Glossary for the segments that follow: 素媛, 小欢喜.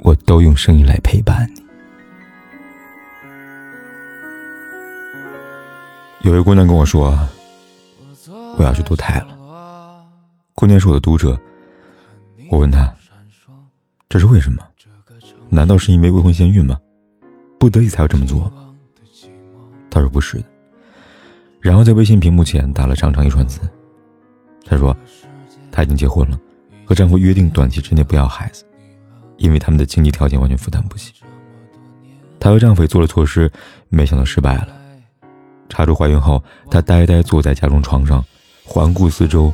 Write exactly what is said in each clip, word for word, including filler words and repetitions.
我都用声音来陪伴你。有位姑娘跟我说，我要去堕胎了。姑娘是我的读者，我问她，这是为什么？难道是因为未婚先孕吗？不得已才要这么做吗？她说不是的，然后在微信屏幕前打了长长一串字。她说，她已经结婚了，和丈夫约定短期之内不要孩子，因为他们的经济条件完全负担不起。她和丈夫也做了措施，没想到失败了。查出怀孕后，她呆呆坐在家中床上，环顾四周，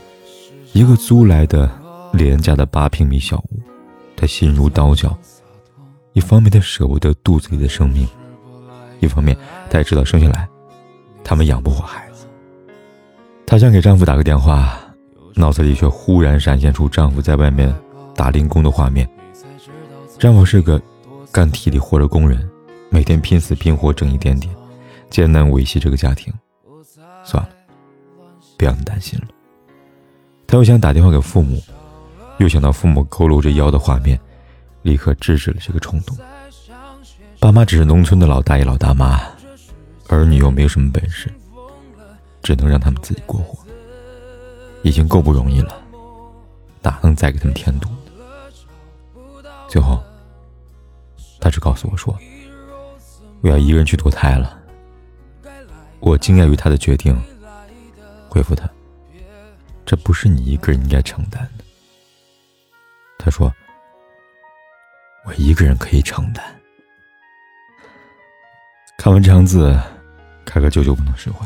一个租来的廉价的八平米小屋，她心如刀绞。一方面她舍不得肚子里的生命，一方面她也知道生下来他们养不活孩子。她想给丈夫打个电话，脑子里却忽然闪现出丈夫在外面打零工的画面。丈夫是个干体力活的工人，每天拼死拼活挣一点点，艰难维系这个家庭。算了，别让你担心了。她又想打电话给父母，又想到父母佝偻着腰的画面，立刻制止了这个冲动。爸妈只是农村的老大爷老大妈，儿女又没有什么本事，只能让他们自己过活，已经够不容易了，哪能再给他们添堵呢？最后她只告诉我说，我要一个人去堕胎了。我惊讶于她的决定，回复她，这不是你一个人应该承担的。她说，我一个人可以承担。看完这行字，凯哥久久不能释怀。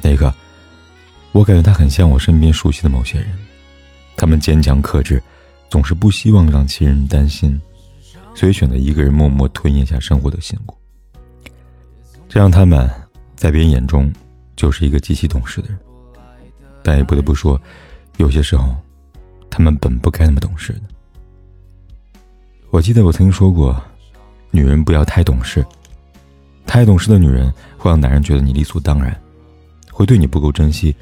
那一刻，我感觉他很像我身边熟悉的某些人，他们坚强克制，总是不希望让亲人担心，所以选择一个人默默吞咽下生活的辛苦。这让他们在别人眼中就是一个极其懂事的人，但也不得不说，有些时候他们本不该那么懂事的。我记得我曾经说过，女人不要太懂事，太懂事的女人会让男人觉得你理所当然，会对你不够珍惜，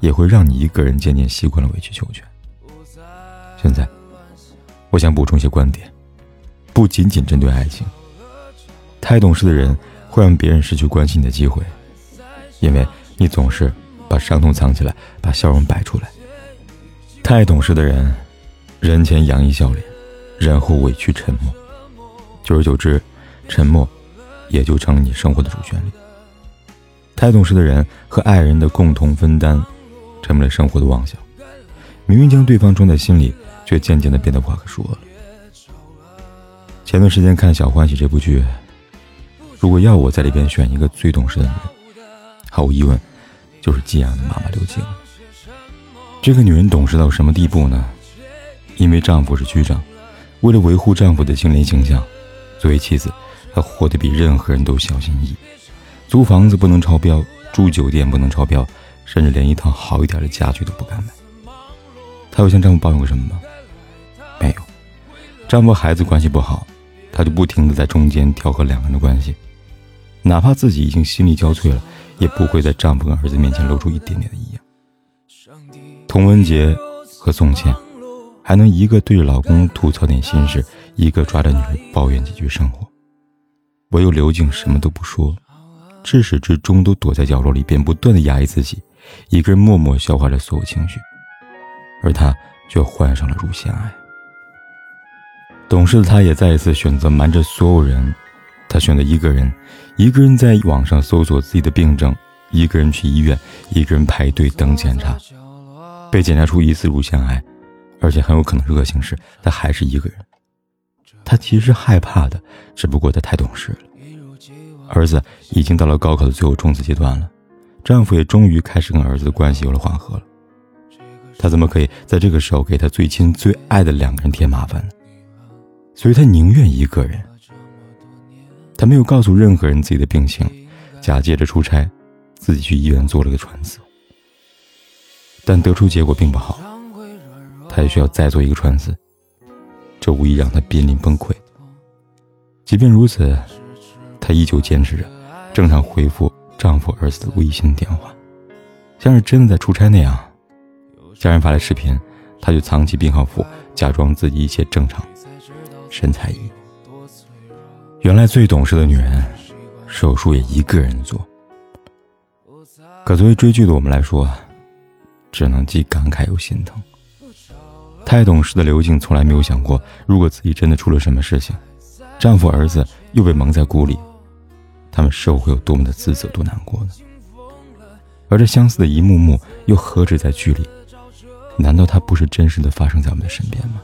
也会让你一个人渐渐习惯了委曲求全。现在我想补充一些观点，不仅仅针对爱情。太懂事的人会让别人失去关心你的机会，因为你总是把伤痛藏起来，把笑容摆出来。太懂事的人人前洋溢笑脸，然后委屈沉默，久而久之，沉默也就成了你生活的主旋律。太懂事的人和爱人的共同分担成为了生活的妄想，明明将对方装在心里，却渐渐的变得不可说了。前段时间看《小欢喜》这部剧，如果要我在里边选一个最懂事的女人，毫无疑问就是季安的妈妈刘静。这个女人懂事到什么地步呢？因为丈夫是区长，为了维护丈夫的清廉形象，作为妻子，她活得比任何人都小心翼翼。租房子不能超标，住酒店不能超标，甚至连一套好一点的家具都不敢买。她有向丈夫抱怨过什么吗？没有。丈夫和孩子关系不好，她就不停地在中间调和两个人的关系，哪怕自己已经心力交瘁了，也不会在丈夫跟儿子面前露出一点点的异样。童文杰和宋茜还能一个对着老公吐槽点心事，一个抓着女儿抱怨几句生活，唯有刘静什么都不说，至始至终都躲在角落里，便不断地压抑自己，一个人默默消化着所有情绪，而她却患上了乳腺癌。懂事的她也再一次选择瞒着所有人，她选择一个人，一个人在网上搜索自己的病症，一个人去医院，一个人排队等检查，被检查出疑似乳腺癌。而且很有可能是恶性事，她还是一个人。她其实害怕的，只不过她太懂事了。儿子已经到了高考的最后冲刺阶段了，丈夫也终于开始跟儿子的关系有了缓和了。她怎么可以在这个时候给她最亲最爱的两个人添麻烦呢？所以她宁愿一个人，他没有告诉任何人自己的病情，假借着出差自己去医院做了个穿刺，但得出结果并不好，他也需要再做一个穿刺，这无疑让他濒临崩溃。即便如此，他依旧坚持着正常回复丈夫儿子的微信电话，像是真的在出差那样。家人发来视频，他就藏起病号服，假装自己一切正常，神采奕奕。原来最懂事的女人，手术也一个人做。可作为追剧的我们来说，只能既感慨又心疼。太懂事的刘静从来没有想过，如果自己真的出了什么事情，丈夫儿子又被蒙在鼓里，他们是否会有多么的自责多难过呢？而这相似的一幕幕又何止在剧里，难道它不是真实的发生在我们的身边吗？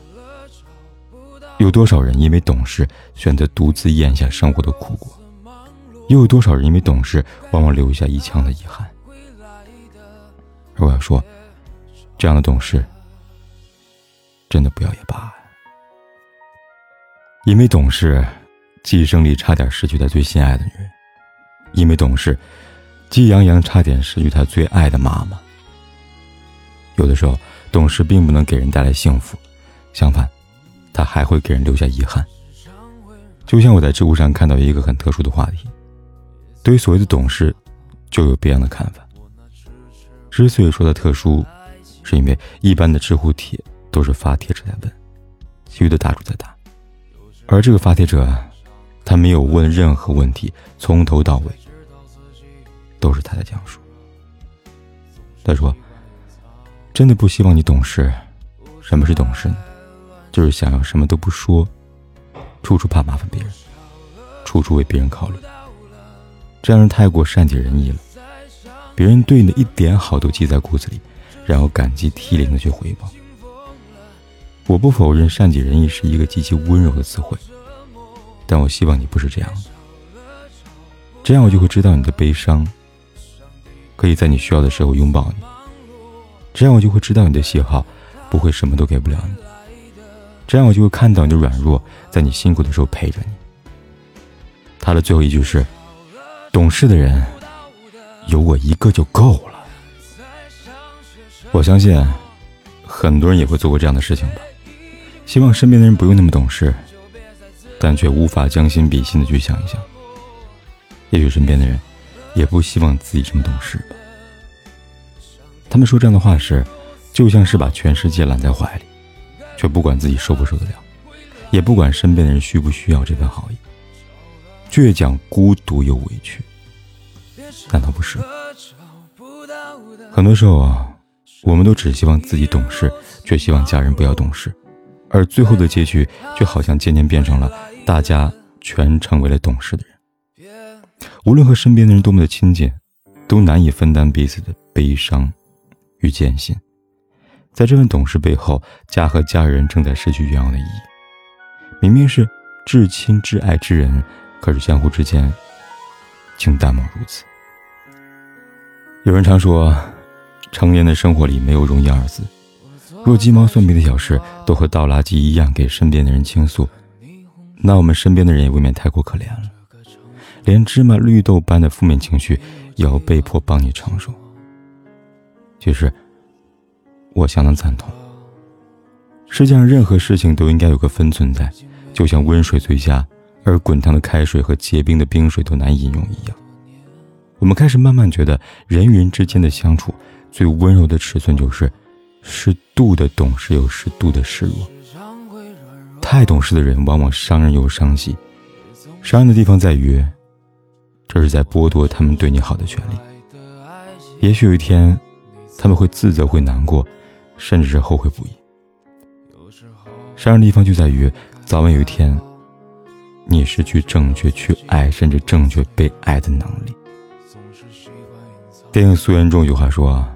有多少人因为懂事选择独自咽下生活的苦果，又有多少人因为懂事往往留下一腔的遗憾？而我要说，这样的懂事真的不要也罢。因为懂事，季胜利差点失去他最心爱的女人，因为懂事，季洋洋差点失去他最爱的妈妈。有的时候，懂事并不能给人带来幸福，相反，它还会给人留下遗憾。就像我在知乎上看到一个很特殊的话题，对于所谓的懂事，就有别样的看法。之所以说它特殊，是因为一般的知乎帖都是发帖者在问，其余的答主在答，而这个发帖者，他没有问任何问题，从头到尾都是他在讲述。他说，真的不希望你懂事。什么是懂事呢？就是想要什么都不说，处处怕麻烦别人，处处为别人考虑，这样人太过善解人意了。别人对你的一点好都记在骨子里，然后感激涕零的去回报。我不否认善解人意是一个极其温柔的词汇，但我希望你不是这样的。这样我就会知道你的悲伤，可以在你需要的时候拥抱你。这样我就会知道你的喜好，不会什么都给不了你。这样我就会看到你的软弱，在你辛苦的时候陪着你。他的最后一句是，懂事的人有我一个就够了。我相信很多人也会做过这样的事情吧，希望身边的人不用那么懂事，但却无法将心比心的去想一想。也许身边的人也不希望自己这么懂事吧。他们说这样的话时，就像是把全世界揽在怀里，却不管自己受不受得了，也不管身边的人需不需要这份好意，倔强孤独又委屈。难道不是？很多时候啊，我们都只希望自己懂事，却希望家人不要懂事，而最后的结局却好像渐渐变成了大家全成为了懂事的人。无论和身边的人多么的亲近，都难以分担彼此的悲伤与艰辛。在这份懂事背后，家和家人正在失去原有的意义。明明是至亲至爱之人，可是相互之间竟淡漠如此。有人常说，成年的生活里没有容易二字，若鸡毛蒜皮的小事都和倒垃圾一样给身边的人倾诉，那我们身边的人也未免太过可怜了。连芝麻绿豆般的负面情绪也要被迫帮你承受。其实我相当赞同，世界上任何事情都应该有个分寸在，就像温水最佳而滚烫的开水和结冰的冰水都难以饮用一样。我们开始慢慢觉得，人与人之间的相处最温柔的尺寸就是适度的懂事，有适度的示弱。太懂事的人往往伤人又伤己，伤人的地方在于，这是在剥夺他们对你好的权利。也许有一天，他们会自责，会难过，甚至是后悔不已。伤人的地方就在于，早晚有一天，你失去正确去爱，甚至正确被爱的能力。电影《素媛》中有话说，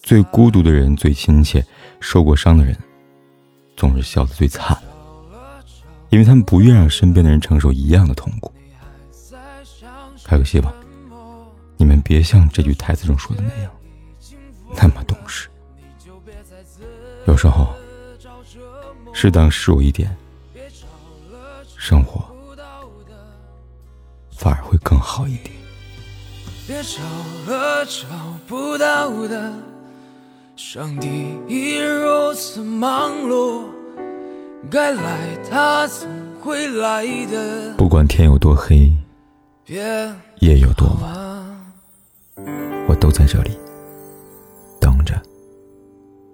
最孤独的人最亲切，受过伤的人总是笑得最惨，因为他们不愿让身边的人承受一样的痛苦。还有希望，你们别像这句台词中说的那样，那么懂事。有时候，适当示弱一点，生活好一点。别找了找不到的，上帝已如此忙碌，该来他总会来的。不管天有多黑，夜有多晚，我都在这里等着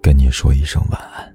跟你说一声晚安。